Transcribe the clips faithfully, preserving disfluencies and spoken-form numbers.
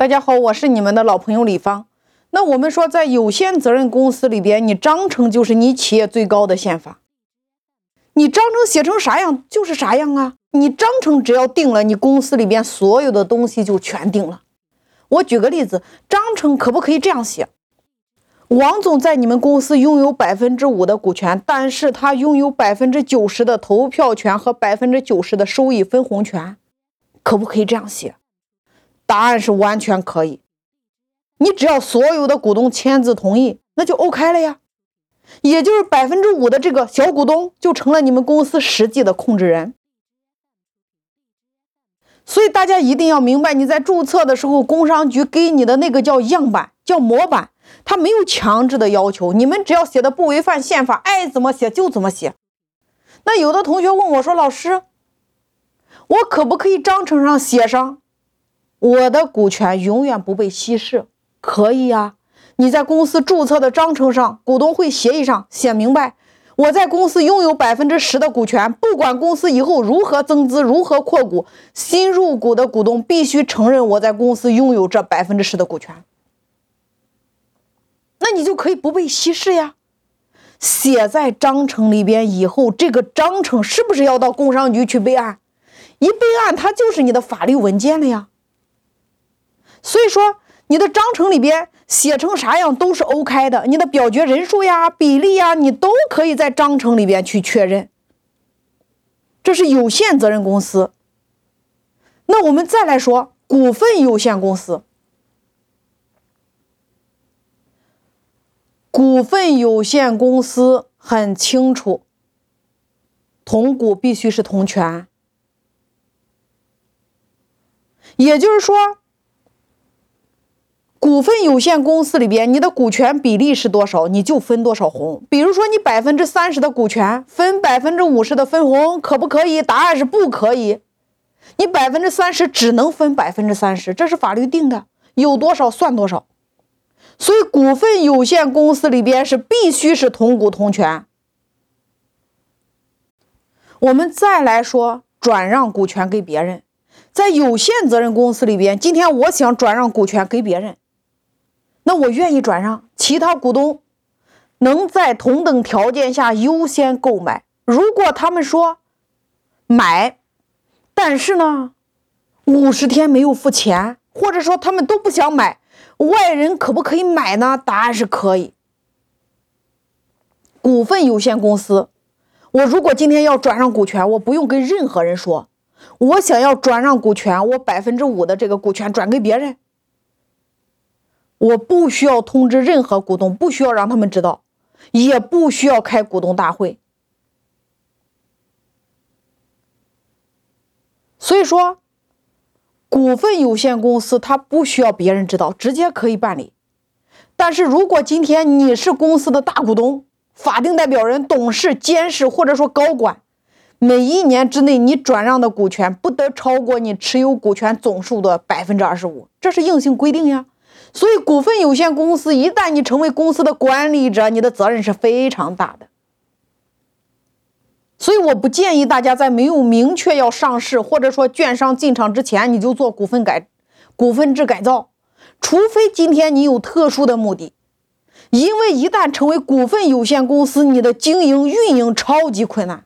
大家好，我是你们的老朋友李芳。那我们说，在有限责任公司里边，你章程就是你企业最高的宪法。你章程写成啥样就是啥样啊，你章程只要定了，你公司里边所有的东西就全定了。我举个例子，章程可不可以这样写？王总在你们公司拥有百分之五的股权，但是他拥有百分之九十的投票权和百分之九十的收益分红权，可不可以这样写？答案是完全可以，你只要所有的股东签字同意，那就 OK 了呀。也就是百分之五的这个小股东就成了你们公司实际的控制人。所以大家一定要明白，你在注册的时候，工商局给你的那个叫样板，叫模板，它没有强制的要求，你们只要写的不违反宪法，爱怎么写就怎么写。那有的同学问我说，老师，我可不可以章程上写上我的股权永远不被稀释？可以呀、啊，你在公司注册的章程上，股东会协议上写明白，我在公司拥有百分之十的股权，不管公司以后如何增资，如何扩股，新入股的股东必须承认我在公司拥有这百分之十的股权，那你就可以不被稀释呀。写在章程里边以后，这个章程是不是要到工商局去备案？一备案，它就是你的法律文件了呀。所以说，你的章程里边写成啥样都是 OK 的，你的表决人数呀、比例呀，你都可以在章程里边去确认。这是有限责任公司。那我们再来说股份有限公司。股份有限公司很清楚，同股必须是同权，也就是说，股份有限公司里边，你的股权比例是多少，你就分多少红。比如说，你百分之三十的股权分百分之五十的分红，可不可以？答案是不可以。你百分之三十只能分百分之三十，这是法律定的，有多少算多少。所以，股份有限公司里边是必须是同股同权。我们再来说转让股权给别人，在有限责任公司里边，今天我想转让股权给别人。那我愿意转让，其他股东能在同等条件下优先购买。如果他们说买，但是呢五十天没有付钱，或者说他们都不想买，外人可不可以买呢？答案是可以。股份有限公司，我如果今天要转让股权，我不用跟任何人说，我想要转让股权，我百分之五的这个股权转给别人，我不需要通知任何股东，不需要让他们知道，也不需要开股东大会。所以说，股份有限公司它不需要别人知道，直接可以办理。但是如果今天你是公司的大股东、法定代表人、董事、监事或者说高管，每一年之内你转让的股权不得超过你持有股权总数的百分之二十五，这是硬性规定呀。所以股份有限公司，一旦你成为公司的管理者，你的责任是非常大的。所以我不建议大家在没有明确要上市或者说券商进场之前，你就做股份改股份制改造，除非今天你有特殊的目的。因为一旦成为股份有限公司，你的经营运营超级困难。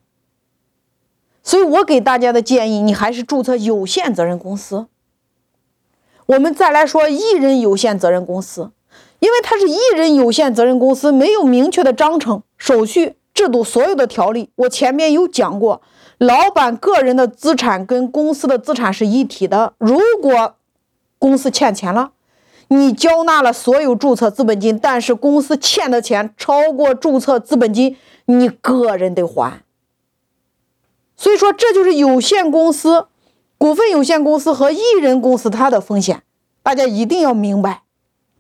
所以我给大家的建议，你还是注册有限责任公司。我们再来说一人有限责任公司，因为它是一人有限责任公司，没有明确的章程、手续、制度，所有的条例。我前面有讲过，老板个人的资产跟公司的资产是一体的。如果公司欠钱了，你交纳了所有注册资本金，但是公司欠的钱超过注册资本金，你个人得还。所以说，这就是有限公司、股份有限公司和一人公司它的风险，大家一定要明白。